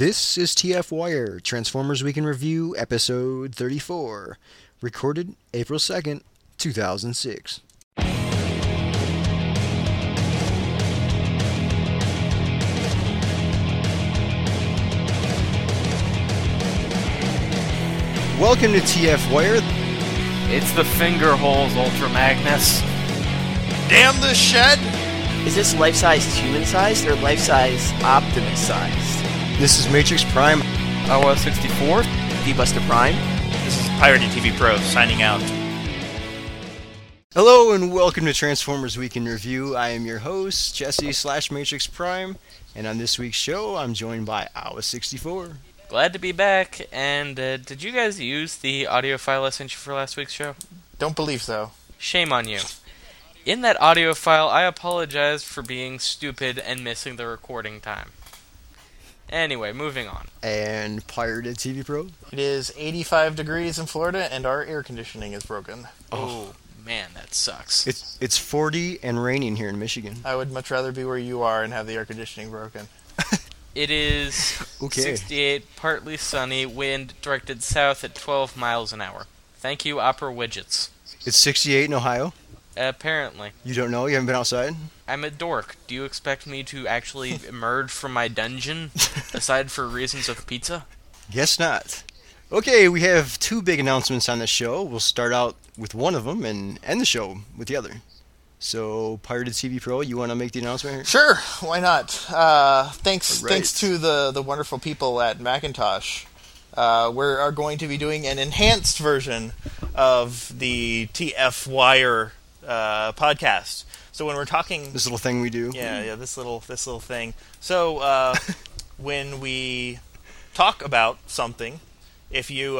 This is TF Wire, Transformers Week in Review, Episode 34, recorded April 2nd, 2006. Welcome to TF Wire. It's the finger holes, Ultra Magnus. Damn this shed! Is this life-sized human-sized or life-sized Optimus-sized? This is Matrix Prime. iOS 64. D-Buster Prime. This is Pirated TV Pro, signing out. Hello and welcome to Transformers Week in Review. I am your host, Jesse/Matrix Prime, and on this week's show, I'm joined by iOS 64. Glad to be back, and did you guys use the audio file I sent you for last week's show? Don't believe so. Shame on you. In that audio file, I apologize for being stupid and missing the recording time. Anyway, moving on. And Pirated TV Pro? It is 85 degrees in Florida, and our air conditioning is broken. Oh, man, that sucks. It's 40 and raining here in Michigan. I would much rather be where you are and have the air conditioning broken. It is okay. 68, partly sunny, wind directed south at 12 miles an hour. Thank you, Opera Widgets. It's 68 in Ohio? Apparently. You don't know? You haven't been outside? I'm a dork. Do you expect me to actually emerge from my dungeon, aside for reasons of pizza? Guess not. Okay, we have two big announcements on this show. We'll start out with one of them and end the show with the other. So, Pirated TV Pro, you want to make the announcement here? Sure, why not? Thanks to the wonderful people at Macintosh. We are going to be doing an enhanced version of the TF Wire podcast. So when we're talking, this little thing we do, this little thing. So when we talk about something, if you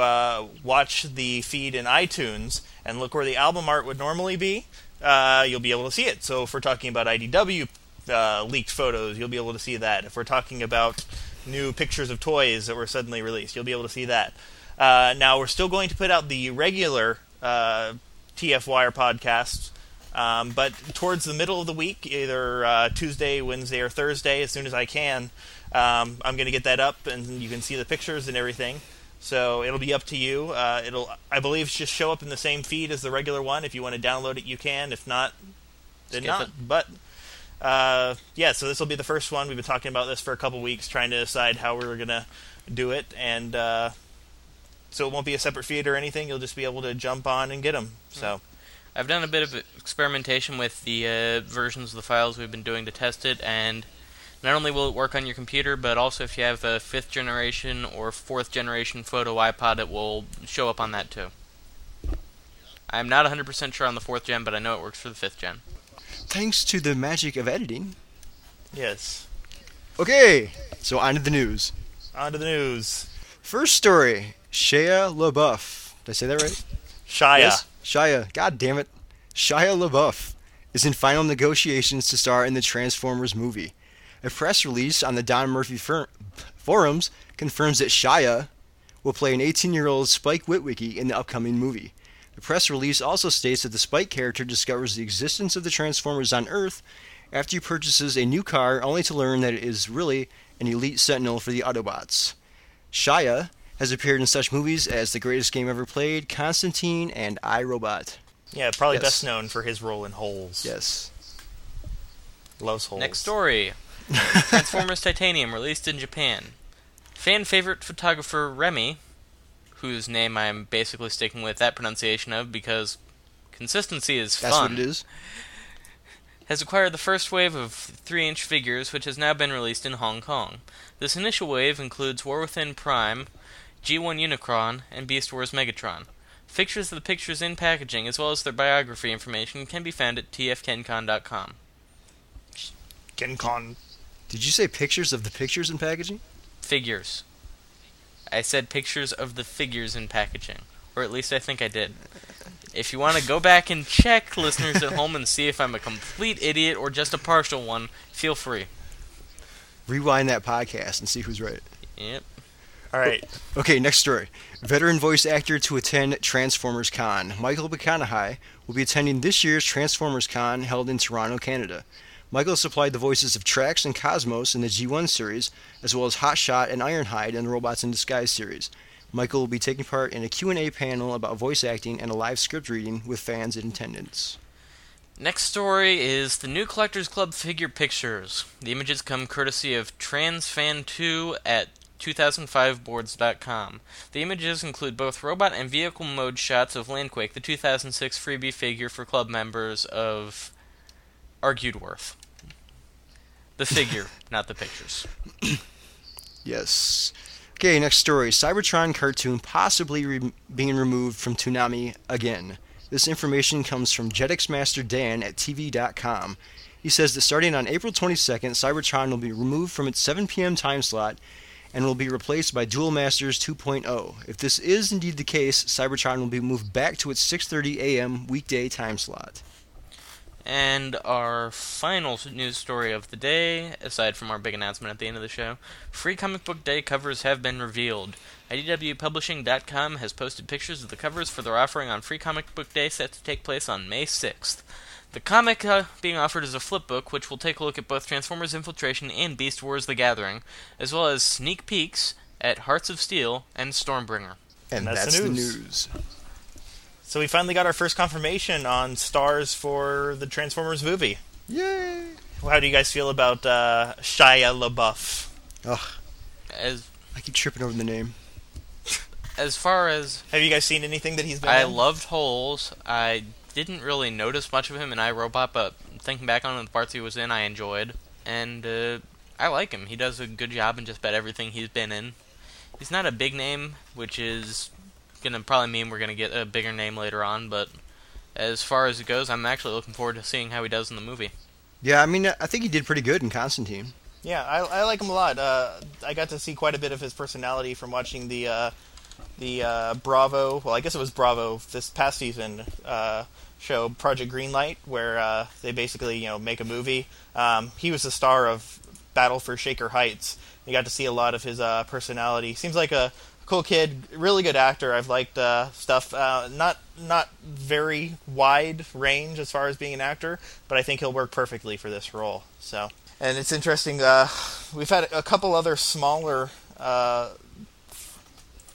watch the feed in iTunes and look where the album art would normally be, you'll be able to see it. So if we're talking about IDW leaked photos, you'll be able to see that. If we're talking about new pictures of toys that were suddenly released, you'll be able to see that. Now we're still going to put out the regular TF Wire podcasts. But towards the middle of the week, either Tuesday, Wednesday, or Thursday, as soon as I can, I'm going to get that up, and you can see the pictures and everything. So it'll be up to you. It'll, I believe, just show up in the same feed as the regular one. If you want to download it, you can. If not, then not. But so this will be the first one. We've been talking about this for a couple weeks, trying to decide how we were going to do it, and so it won't be a separate feed or anything. You'll just be able to jump on and get them. So. I've done a bit of experimentation with the versions of the files we've been doing to test it, and not only will it work on your computer, but also if you have a 5th generation or 4th generation photo iPod, it will show up on that too. I'm not 100% sure on the 4th gen, but I know it works for the 5th gen. Thanks to the magic of editing. Yes. Okay, so on to the news. First story, Shia LaBeouf. Did I say that right? Shia. Yes? Shia, god damn it. Shia LaBeouf is in final negotiations to star in the Transformers movie. A press release on the Don Murphy forums confirms that Shia will play an 18-year-old Spike Witwicky in the upcoming movie. The press release also states that the Spike character discovers the existence of the Transformers on Earth after he purchases a new car, only to learn that it is really an elite sentinel for the Autobots. Shia has appeared in such movies as The Greatest Game Ever Played, Constantine, and I, Robot. Yeah, probably best known for his role in Holes. Yes. Loves Holes. Next story. Transformers Titanium, released in Japan. Fan favorite photographer Remy, whose name I'm basically sticking with that pronunciation of because consistency is fun. That's what it is. Has acquired the first wave of 3-inch figures, which has now been released in Hong Kong. This initial wave includes War Within Prime, G1 Unicron, and Beast Wars Megatron. Pictures of the pictures in packaging, as well as their biography information, can be found at tfkencon.com. Kencon. Did you say pictures of the pictures in packaging? Figures. I said pictures of the figures in packaging. Or at least I think I did. If you want to go back and check, listeners at home, and see if I'm a complete idiot or just a partial one, feel free. Rewind that podcast and see who's right. Yep. All right. Okay, next story. Veteran voice actor to attend Transformers Con. Michael McConaughey will be attending this year's Transformers Con held in Toronto, Canada. Michael supplied the voices of Trax and Cosmos in the G1 series, as well as Hotshot and Ironhide in the Robots in Disguise series. Michael will be taking part in a Q&A panel about voice acting and a live script reading with fans in attendance. Next story is the new Collectors Club figure pictures. The images come courtesy of TransFan2 at 2005boards.com. The images include both robot and vehicle mode shots of Landquake, the 2006 freebie figure for club members of Argued Worth. The figure, not the pictures. Yes. Okay, next story. Cybertron cartoon possibly being removed from Toonami again. This information comes from Jetix Master Dan at tv.com. He says that starting on April 22nd, Cybertron will be removed from its 7 p.m. time slot and will be replaced by Duel Masters 2.0. If this is indeed the case, Cybertron will be moved back to its 6:30 a.m. weekday time slot. And our final news story of the day, aside from our big announcement at the end of the show, Free Comic Book Day covers have been revealed. IDWPublishing.com has posted pictures of the covers for their offering on Free Comic Book Day set to take place on May 6th. The comic being offered is a flip book, which will take a look at both Transformers Infiltration and Beast Wars The Gathering, as well as sneak peeks at Hearts of Steel and Stormbringer. And that's the news. So we finally got our first confirmation on stars for the Transformers movie. Yay! How do you guys feel about Shia LaBeouf? Ugh. I keep tripping over the name. As far as... Have you guys seen anything that he's been in? I loved Holes. I didn't really notice much of him in iRobot, but thinking back on the parts he was in, I enjoyed. And I like him. He does a good job in just about everything he's been in. He's not a big name, which is... gonna probably mean we're gonna get a bigger name later on, but as far as it goes, I'm actually looking forward to seeing how he does in the movie. Yeah, I mean, I think he did pretty good in Constantine. Yeah, I like him a lot. I got to see quite a bit of his personality from watching the Bravo, well, I guess it was Bravo this past season, show Project Greenlight, where they basically, make a movie. He was the star of Battle for Shaker Heights. You got to see a lot of his personality. Seems like a cool kid, really good actor. I've liked stuff. Not very wide range as far as being an actor, but I think he'll work perfectly for this role. So, and it's interesting. We've had a couple other smaller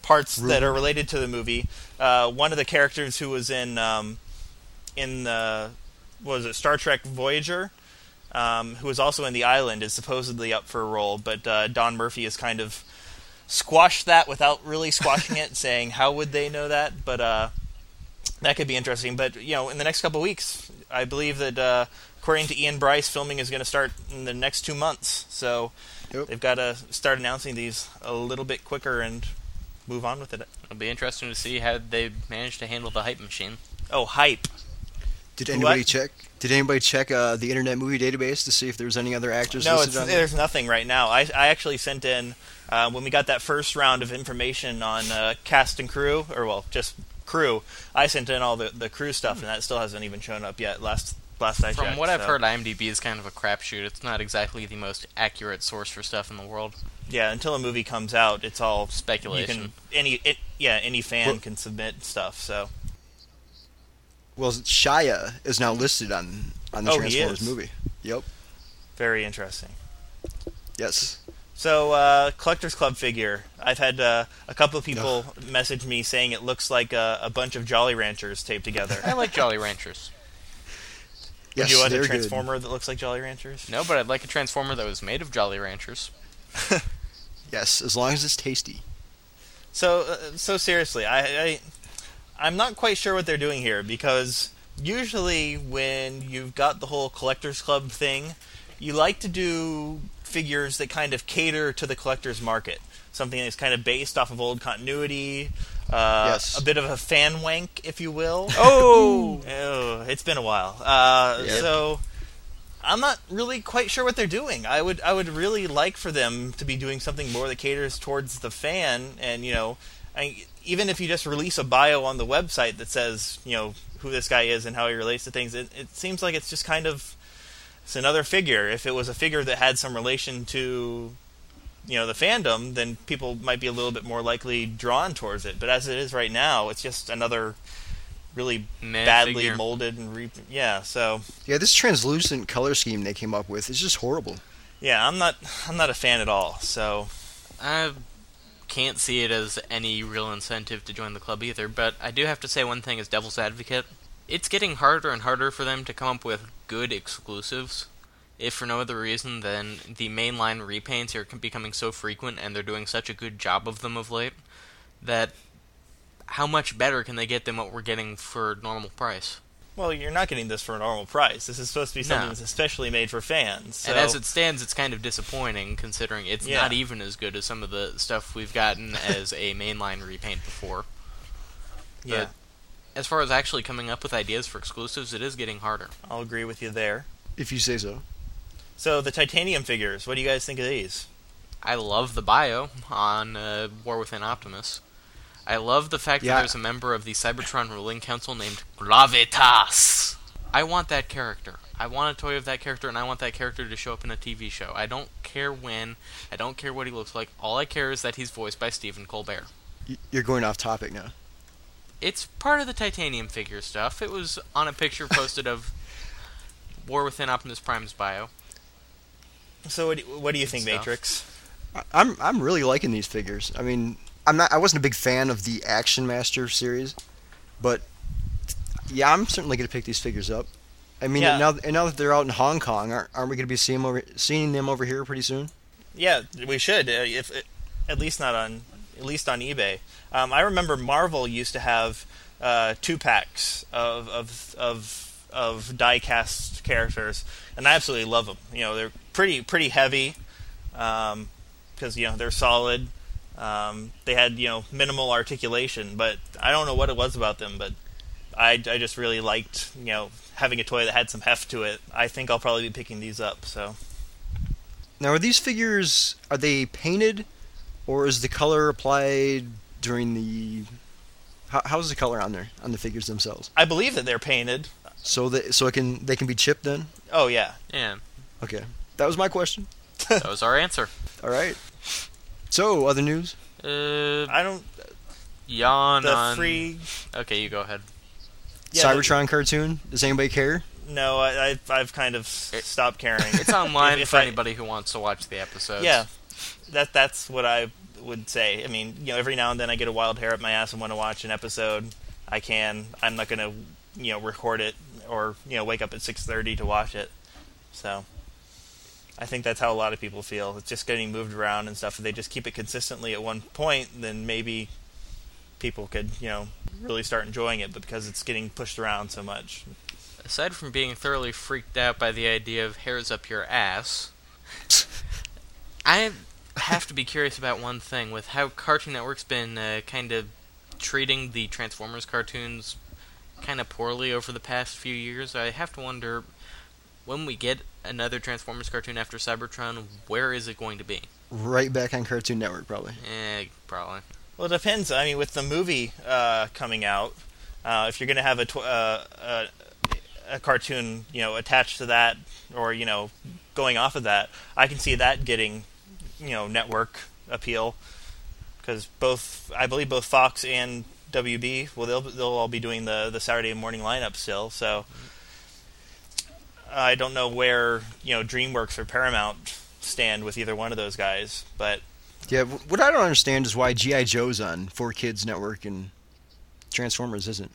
parts that are related to the movie. One of the characters who was in Star Trek Voyager, who was also in The Island, is supposedly up for a role, but Don Murphy is kind of squashed that without really squashing it, saying how would they know that, but that could be interesting. But in the next couple of weeks, I believe that according to Ian Bryce, filming is going to start in the next 2 months, so yep. They've got to start announcing these a little bit quicker and move on with it. It'll be interesting to see how they manage to handle the hype machine. Oh, hype. Did anybody check the Internet Movie Database to see if there was any other actors listed on there? No, there's nothing right now. I actually sent in, when we got that first round of information on cast and crew, just crew, I sent in all the crew stuff, and that still hasn't even shown up yet, last I checked. From what I've heard, IMDb is kind of a crapshoot. It's not exactly the most accurate source for stuff in the world. Yeah, until a movie comes out, it's all speculation. Any fan can submit stuff, so... Well, Shia is now listed on the Transformers movie. Yep. Very interesting. Yes. So, Collector's Club figure. I've had a couple of people message me saying it looks like a bunch of Jolly Ranchers taped together. I like Jolly Ranchers. Yes, do you want a Transformer that looks like Jolly Ranchers? No, but I'd like a Transformer that was made of Jolly Ranchers. Yes, as long as it's tasty. So, seriously, I'm not quite sure what they're doing here, because usually when you've got the whole Collector's Club thing, you like to do figures that kind of cater to the collector's market. Something that's kind of based off of old continuity, yes. A bit of a fan wank, if you will. Oh, it's been a while. Yep. So I'm not really quite sure what they're doing. I would really like for them to be doing something more that caters towards the fan, and, even if you just release a bio on the website that says, who this guy is and how he relates to things, it seems like it's just kind of, it's another figure. If it was a figure that had some relation to, the fandom, then people might be a little bit more likely drawn towards it. But as it is right now, it's just another really badly figure. Molded and so yeah, this translucent color scheme they came up with is just horrible. Yeah, I'm not a fan at all. So I can't see it as any real incentive to join the club either. But I do have to say one thing as devil's advocate: it's getting harder and harder for them to come up with good exclusives, if for no other reason than the mainline repaints are becoming so frequent and they're doing such a good job of them of late that how much better can they get than what we're getting for normal price? Well, you're not getting this for a normal price. This is supposed to be something that's especially made for fans. So. And as it stands, it's kind of disappointing, considering it's not even as good as some of the stuff we've gotten as a mainline repaint before. Yeah. But as far as actually coming up with ideas for exclusives, it is getting harder. I'll agree with you there. If you say so. So, the Titanium figures, what do you guys think of these? I love the bio on War Within Optimus. I love the fact that there's a member of the Cybertron ruling council named Gravitas. I want that character. I want a toy of that character, and I want that character to show up in a TV show. I don't care when. I don't care what he looks like. All I care is that he's voiced by Stephen Colbert. You're going off topic now. It's part of the Titanium figure stuff. It was on a picture posted of War Within Optimus Prime's bio. So what do you think, stuff. Matrix? I'm really liking these figures. I mean, I wasn't a big fan of the Action Master series, but yeah, I'm certainly going to pick these figures up. I mean, now that they're out in Hong Kong, aren't we going to be seeing them over here pretty soon? Yeah, we should. If at least on eBay. I remember Marvel used to have 2-packs of die-cast characters, and I absolutely love them. You know, they're pretty heavy because they're solid. They had minimal articulation, but I don't know what it was about them. But I just really liked having a toy that had some heft to it. I think I'll probably be picking these up. So now, are these figures painted, or is the color applied during the? How's the color on there on the figures themselves? I believe that they're painted. So they can be chipped then. Oh yeah. Okay, that was my question. That was our answer. All right. So, other news? I don't... Yawn the on... free... Okay, you go ahead. Yeah, Cybertron cartoon? Does anybody care? No, I've kind of stopped caring. It's online for anybody who wants to watch the episodes. Yeah, that's what I would say. I mean, every now and then I get a wild hair up my ass and want to watch an episode. I can. I'm not going to, record it or, wake up at 6:30 to watch it. So... I think that's how a lot of people feel. It's just getting moved around and stuff. If they just keep it consistently at one point, then maybe people could, really start enjoying it. But because it's getting pushed around so much. Aside from being thoroughly freaked out by the idea of hairs up your ass, I have to be curious about one thing. With how Cartoon Network's been kind of treating the Transformers cartoons kind of poorly over the past few years, I have to wonder... When we get another Transformers cartoon after Cybertron, where is it going to be? Right back on Cartoon Network, probably. Probably. Well, it depends. I mean, with the movie coming out, if you're going to have a cartoon, attached to that, or going off of that, I can see that getting, network appeal, because I believe both Fox and WB, well, they'll all be doing the Saturday morning lineup still, so. I don't know where, DreamWorks or Paramount stand with either one of those guys, but... Yeah, what I don't understand is why G.I. Joe's on 4Kids Network and Transformers isn't.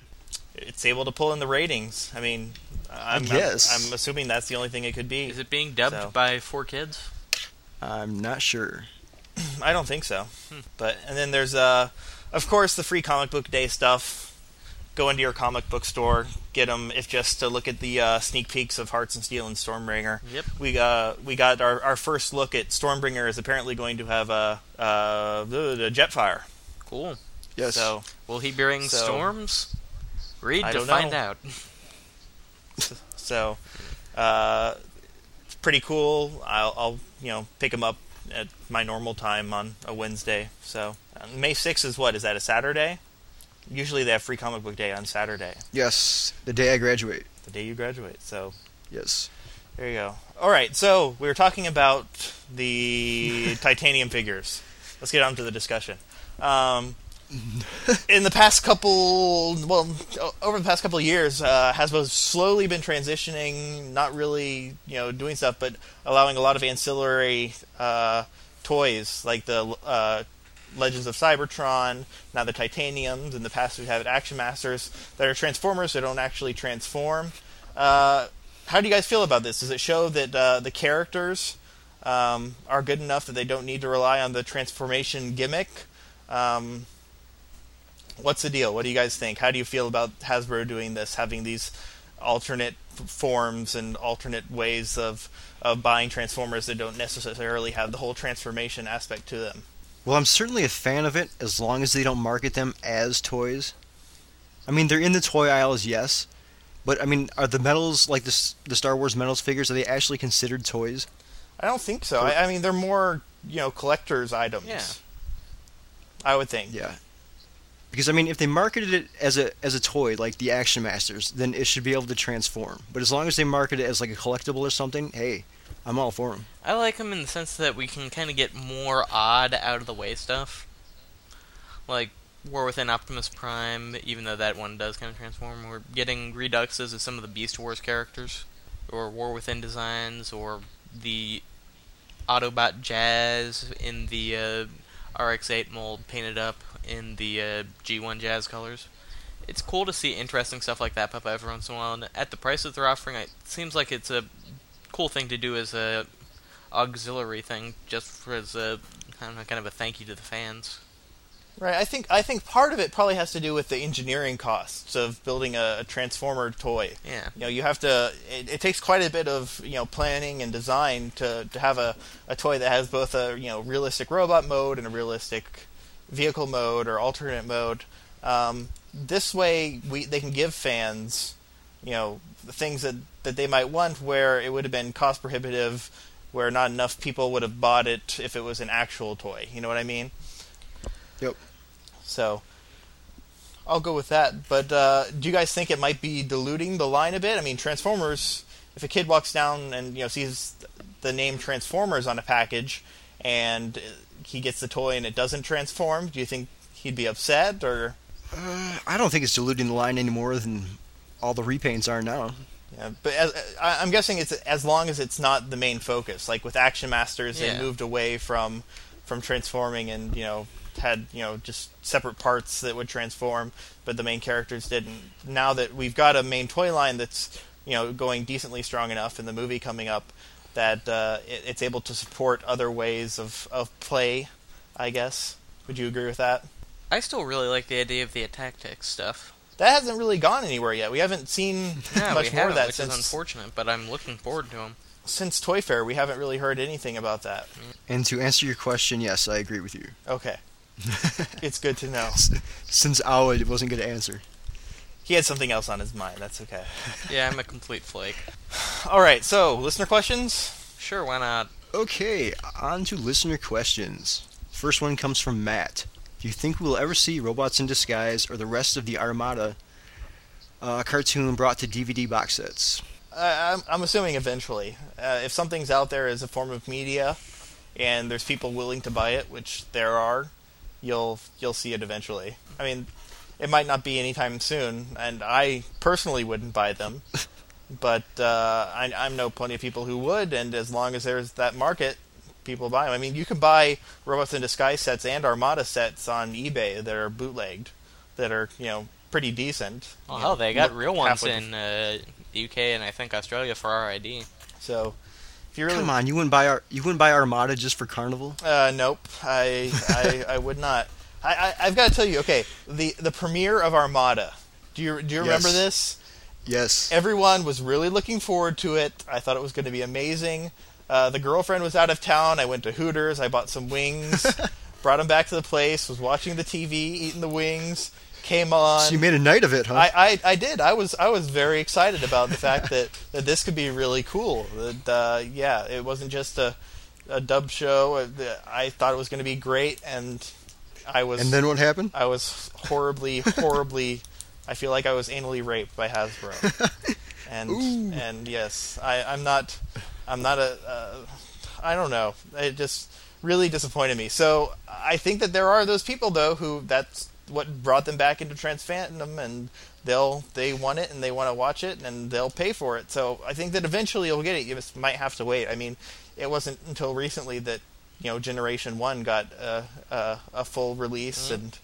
It's able to pull in the ratings. I mean, I'm assuming that's the only thing it could be. Is it being dubbed by 4Kids? I'm not sure. I don't think so. But, and then there's, of course, the free comic book day stuff. Go into your comic book store, get them, if just to look at the sneak peeks of Hearts of Steel and Stormbringer. Yep. We got our first look at Stormbringer is apparently going to have a Jetfire. Cool. Yes. So will he bring storms? Read to find out. So, it's pretty cool. I'll pick him up at my normal time on a Wednesday. So May 6th is what? Is that a Saturday? Usually they have free comic book day on Saturday. Yes, the day I graduate. The day you graduate, so... Yes. There you go. All right, so we were talking about the Titanium figures. Let's get on to the discussion. In the past couple, over the past couple of years, Hasbro's slowly been transitioning, not really, doing stuff, but allowing a lot of ancillary toys, like the Legends of Cybertron, now the Titaniums. In the past we've had Action Masters that are Transformers, so they don't actually transform. How do you guys feel about this? Does it show that the characters are good enough that they don't need to rely on the transformation gimmick? What's the deal? What do you guys think? How do you feel about Hasbro doing this, having these alternate forms and alternate ways of buying Transformers that don't necessarily have the whole transformation aspect to them? Well, I'm certainly a fan of it, as long as they don't market them as toys. I mean, they're in the toy aisles, yes, but, I mean, are the medals, like the Star Wars medals figures, are they actually considered toys? I don't think so. I mean, they're more, collector's items. Yeah. I would think. Yeah. Because, I mean, if they marketed it as a toy, like the Action Masters, then it should be able to transform. But as long as they market it as, like, a collectible or something, hey, I'm all for them. I like them in the sense that we can kind of get more odd, out-of-the-way stuff. Like War Within Optimus Prime, even though that one does kind of transform. We're getting reduxes of some of the Beast Wars characters, or War Within designs, or the Autobot Jazz in the RX-8 mold painted up in the G1 Jazz colors. It's cool to see interesting stuff like that pop up every once in a while, and at the price that they're offering, it seems like it's a cool thing to do as a auxiliary thing, just for as a, I don't know, kind of a thank you to the fans. Right, I think part of it probably has to do with the engineering costs of building a Transformer toy. Yeah. You have to... It takes quite a bit of, planning and design to have a toy that has both a, realistic robot mode and a realistic vehicle mode or alternate mode. This way, they can give fans, the things that they might want where it would have been cost prohibitive, where not enough people would have bought it if it was an actual toy. You know what I mean? Yep. So, I'll go with that. But do you guys think it might be diluting the line a bit? I mean, Transformers, if a kid walks down and sees the name Transformers on a package and he gets the toy and it doesn't transform, do you think he'd be upset? Or I don't think it's diluting the line any more than all the repaints are now. Yeah, but I'm guessing it's as long as it's not the main focus. Like with Action Masters, they moved away from transforming and, had just separate parts that would transform, but the main characters didn't. Now that we've got a main toy line that's going decently strong enough in the movie coming up, that it's able to support other ways of play, I guess. Would you agree with that? I still really like the idea of the attack tech stuff. That hasn't really gone anywhere yet. We haven't seen much more of that, which is unfortunate, but I'm looking forward to them. Since Toy Fair, we haven't really heard anything about that. And to answer your question, yes, I agree with you. Okay. It's good to know. Since Aoi wasn't going to answer. He had something else on his mind, that's okay. Yeah, I'm a complete flake. Alright, so, listener questions? Sure, why not? Okay, on to listener questions. First one comes from Matt. Do you think we'll ever see Robots in Disguise or the rest of the Armada cartoon brought to DVD box sets? I'm assuming eventually. If something's out there as a form of media and there's people willing to buy it, which there are, you'll see it eventually. I mean, it might not be anytime soon, and I personally wouldn't buy them, but I know plenty of people who would, and as long as there's that market, people buy them. I mean, you can buy Robots in Disguise sets and Armada sets on eBay that are bootlegged, that are, pretty decent. Oh, hell, they got real ones in the UK and I think Australia for RID. So, if you really... Come on, you wouldn't buy Armada just for Carnival? Nope, I would not. I've got to tell you, okay, the premiere of Armada. Do you remember this? Yes. Everyone was really looking forward to it. I thought it was going to be amazing. The girlfriend was out of town. I went to Hooters. I bought some wings. Brought them back to the place. Was watching the TV, eating the wings. Came on. So you made a night of it, huh? I did. I was very excited about the fact that this could be really cool. That it wasn't just a dub show. I thought it was going to be great, and I was. And then what happened? I was horribly. I feel like I was anally raped by Hasbro. And ooh. And yes, I'm not a. I don't know. It just really disappointed me. So I think that there are those people though who that's what brought them back into TransFandom, and they want it, and they want to watch it, and they'll pay for it. So I think that eventually you'll get it. You just might have to wait. I mean, it wasn't until recently that, you know, Generation 1 got a full release, and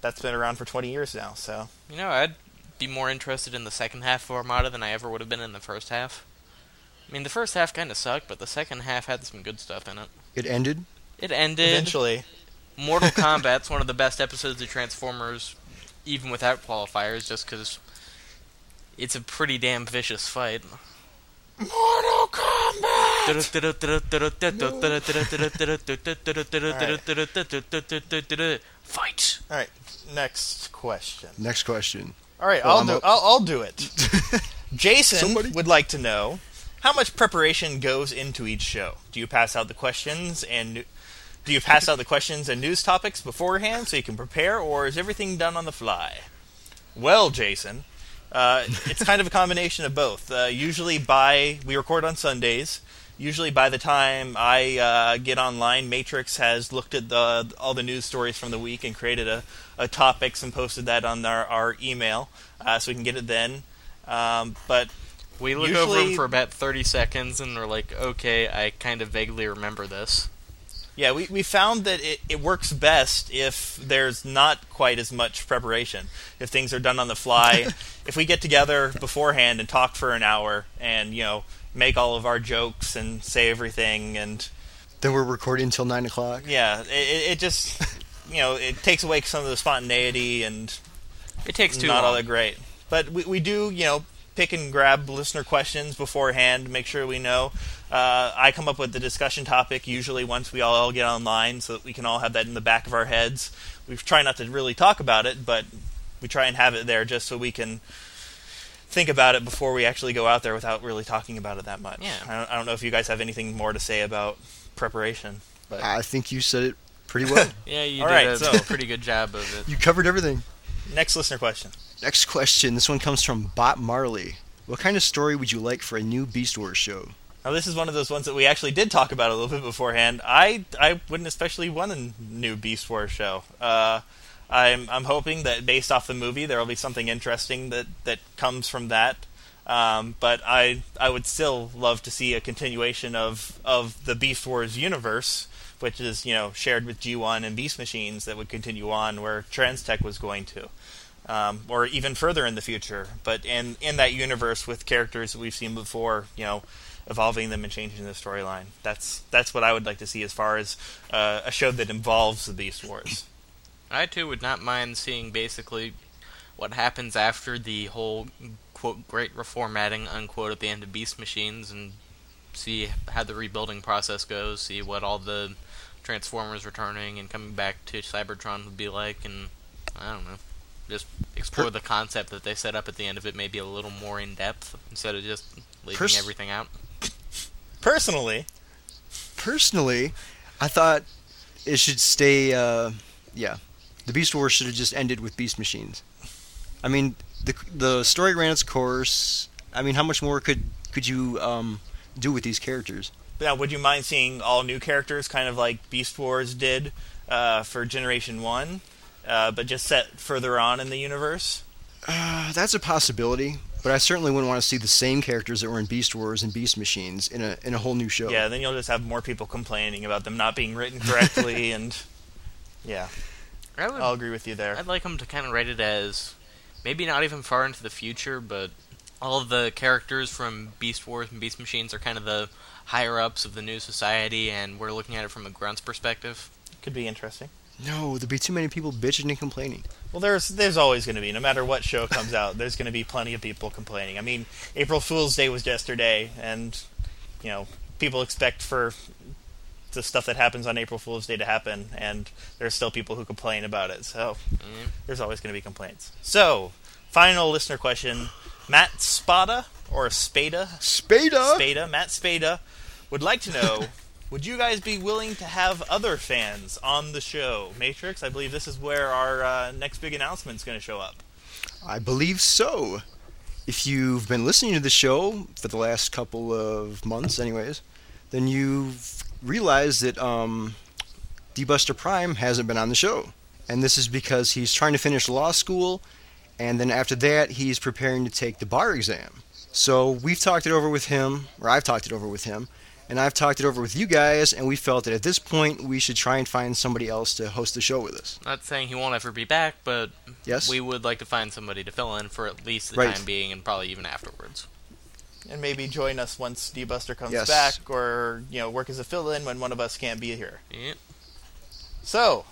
that's been around for 20 years now. So, you know, I'd be more interested in the second half of Armada than I ever would have been in the first half. I mean, the first half kind of sucked, but the second half had some good stuff in it. It ended? It ended. Eventually. Mortal Kombat's one of the best episodes of Transformers, even without qualifiers, just because it's a pretty damn vicious fight. Mortal Kombat! No. Fight! Alright, next question. Next question. Alright, well, I'll do it. Jason would like to know, how much preparation goes into each show? Do you pass out the questions and news topics beforehand so you can prepare, or is everything done on the fly? Well, Jason, it's kind of a combination of both. We record on Sundays. Usually by the time I get online, Matrix has looked at all the news stories from the week and created a topics and posted that on our email, so we can get it then. But we look over them for about 30 seconds, and we're like, okay, I kind of vaguely remember this. Yeah, we found that it works best if there's not quite as much preparation, if things are done on the fly. If we get together beforehand and talk for an hour and, you know, make all of our jokes and say everything, and then we're recording until 9 o'clock? Yeah, it just, you know, it takes away some of the spontaneity, and it takes too long. Not all that great. But we do, you know, pick and grab listener questions beforehand, make sure we know. I come up with the discussion topic usually once we all get online so that we can all have that in the back of our heads. We try not to really talk about it, but we try and have it there just so we can think about it before we actually go out there without really talking about it that much. Yeah. I don't know if you guys have anything more to say about preparation. But I think you said it pretty well. Yeah, you did a pretty good job of it. You covered everything. Next listener question. Next question. This one comes from Bot Marley. What kind of story would you like for a new Beast Wars show? Now, this is one of those ones that we actually did talk about a little bit beforehand. I wouldn't especially want a new Beast Wars show. I'm hoping that based off the movie, there will be something interesting that comes from that. But I would still love to see a continuation of the Beast Wars universe, which is, you know, shared with G1 and Beast Machines, that would continue on where TransTech was going to. Or even further in the future, but in that universe with characters that we've seen before, you know, evolving them and changing the storyline. That's what I would like to see as far as a show that involves the Beast Wars. I too would not mind seeing basically what happens after the whole quote great reformatting unquote at the end of Beast Machines, and see how the rebuilding process goes. See what all the Transformers returning and coming back to Cybertron would be like, and I don't know. Just explore the concept that they set up at the end of it, maybe a little more in depth instead of just leaving everything out. Personally, I thought it should stay. The Beast Wars should have just ended with Beast Machines. I mean, the story ran its course. I mean, how much more could you do with these characters? Now, would you mind seeing all new characters, kind of like Beast Wars did for Generation 1? But just set further on in the universe? That's a possibility, but I certainly wouldn't want to see the same characters that were in Beast Wars and Beast Machines in a whole new show. Yeah, then you'll just have more people complaining about them not being written correctly, and yeah. I'll agree with you there. I'd like them to kind of write it as, maybe not even far into the future, but all of the characters from Beast Wars and Beast Machines are kind of the higher-ups of the new society, and we're looking at it from a grunt's perspective. Could be interesting. No, there'd be too many people bitching and complaining. Well, there's always going to be, no matter what show comes out, there's going to be plenty of people complaining. I mean, April Fool's Day was yesterday, and, you know, people expect for the stuff that happens on April Fool's Day to happen, and there's still people who complain about it, so there's always going to be complaints. So, final listener question, Matt Spada, or Spada? Spada, Matt Spada, would like to know... Would you guys be willing to have other fans on the show? Matrix, I believe this is where our next big announcement is going to show up. I believe so. If you've been listening to the show for the last couple of months anyways, then you've realized that D-Buster Prime hasn't been on the show. and this is because he's trying to finish law school, and then after that, he's preparing to take the bar exam. So we've talked it over with him, or I've talked it over with him, and I've talked it over with you guys, and we felt that at this point, we should try and find somebody else to host the show with us. Not saying he won't ever be back, but yes, we would like to find somebody to fill in for at least the time being, and probably even afterwards. And maybe join us once D-Buster comes back, or, you know, work as a fill-in when one of us can't be here. Yep. So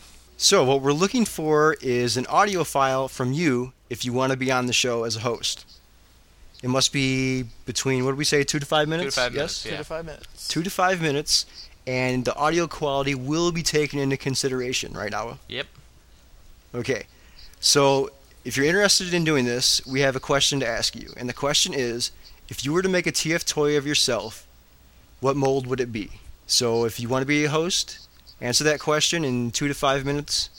what we're looking for is an audio file from you if you want to be on the show as a host. It must be between, what did we say, 2 to 5 minutes? 2 to 5 minutes, yeah. 2 to 5 minutes. 2 to 5 minutes, and the audio quality will be taken into consideration, right, Awa? Yep. Okay. So if you're interested in doing this, we have a question to ask you. And the question is, if you were to make a TF toy of yourself, what mold would it be? So if you want to be a host, answer that question in 2 to 5 minutes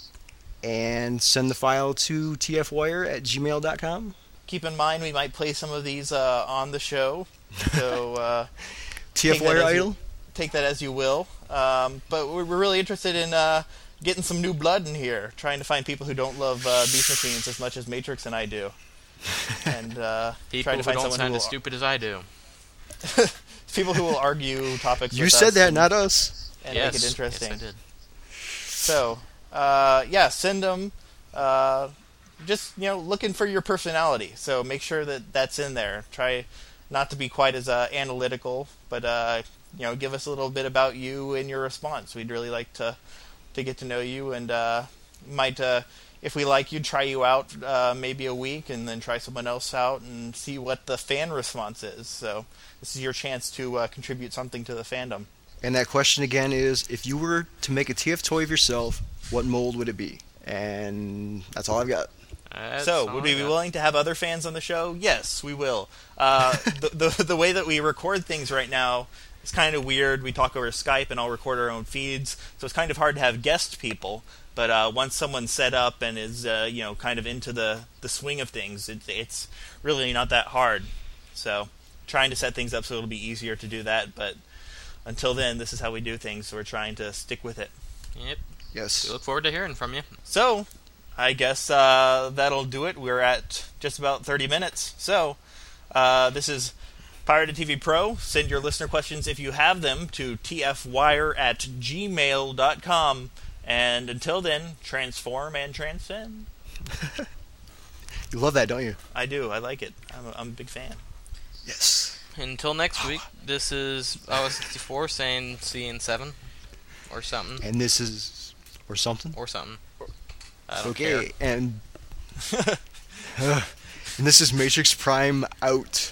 and send the file to tfwire@gmail.com. Keep in mind, we might play some of these on the show. So TFwire idol? Take that as you will. But we're really interested in getting some new blood in here, trying to find people who don't love Beast Machines as much as Matrix and I do. And people who don't sound as stupid as I do. People who will argue topics you with us. You said that, not us. And yes, make it interesting. Yes, I did. So, yeah, send them. Just, you know, looking for your personality. So make sure that that's in there. Try not to be quite as analytical, but, you know, give us a little bit about you and your response. We'd really like to get to know you, and might... if we like you, try you out maybe a week, and then try someone else out and see what the fan response is. So this is your chance to contribute something to the fandom. And that question again is, if you were to make a TF toy of yourself, what mold would it be? And that's all I've got. So would we be willing to have other fans on the show? Yes, we will. The way that we record things right now, it's kind of weird. We talk over Skype and all record our own feeds, so it's kind of hard to have guest people. But once someone's set up and is, you know, kind of into the swing of things, it's really not that hard. So trying to set things up so it'll be easier to do that. But until then, this is how we do things, so we're trying to stick with it. Yep. Yes. We look forward to hearing from you. So I guess that'll do it. We're at just about 30 minutes. So this is... Pirated TV Pro. Send your listener questions, if you have them, to tfwire@gmail.com. And until then, transform and transcend. You love that, don't you? I do. I like it. I'm a big fan. Yes. Until next week, this is Awa64 saying see in 7 or something. And this is... or something? Or something. Okay, care. And... and this is Matrix Prime out.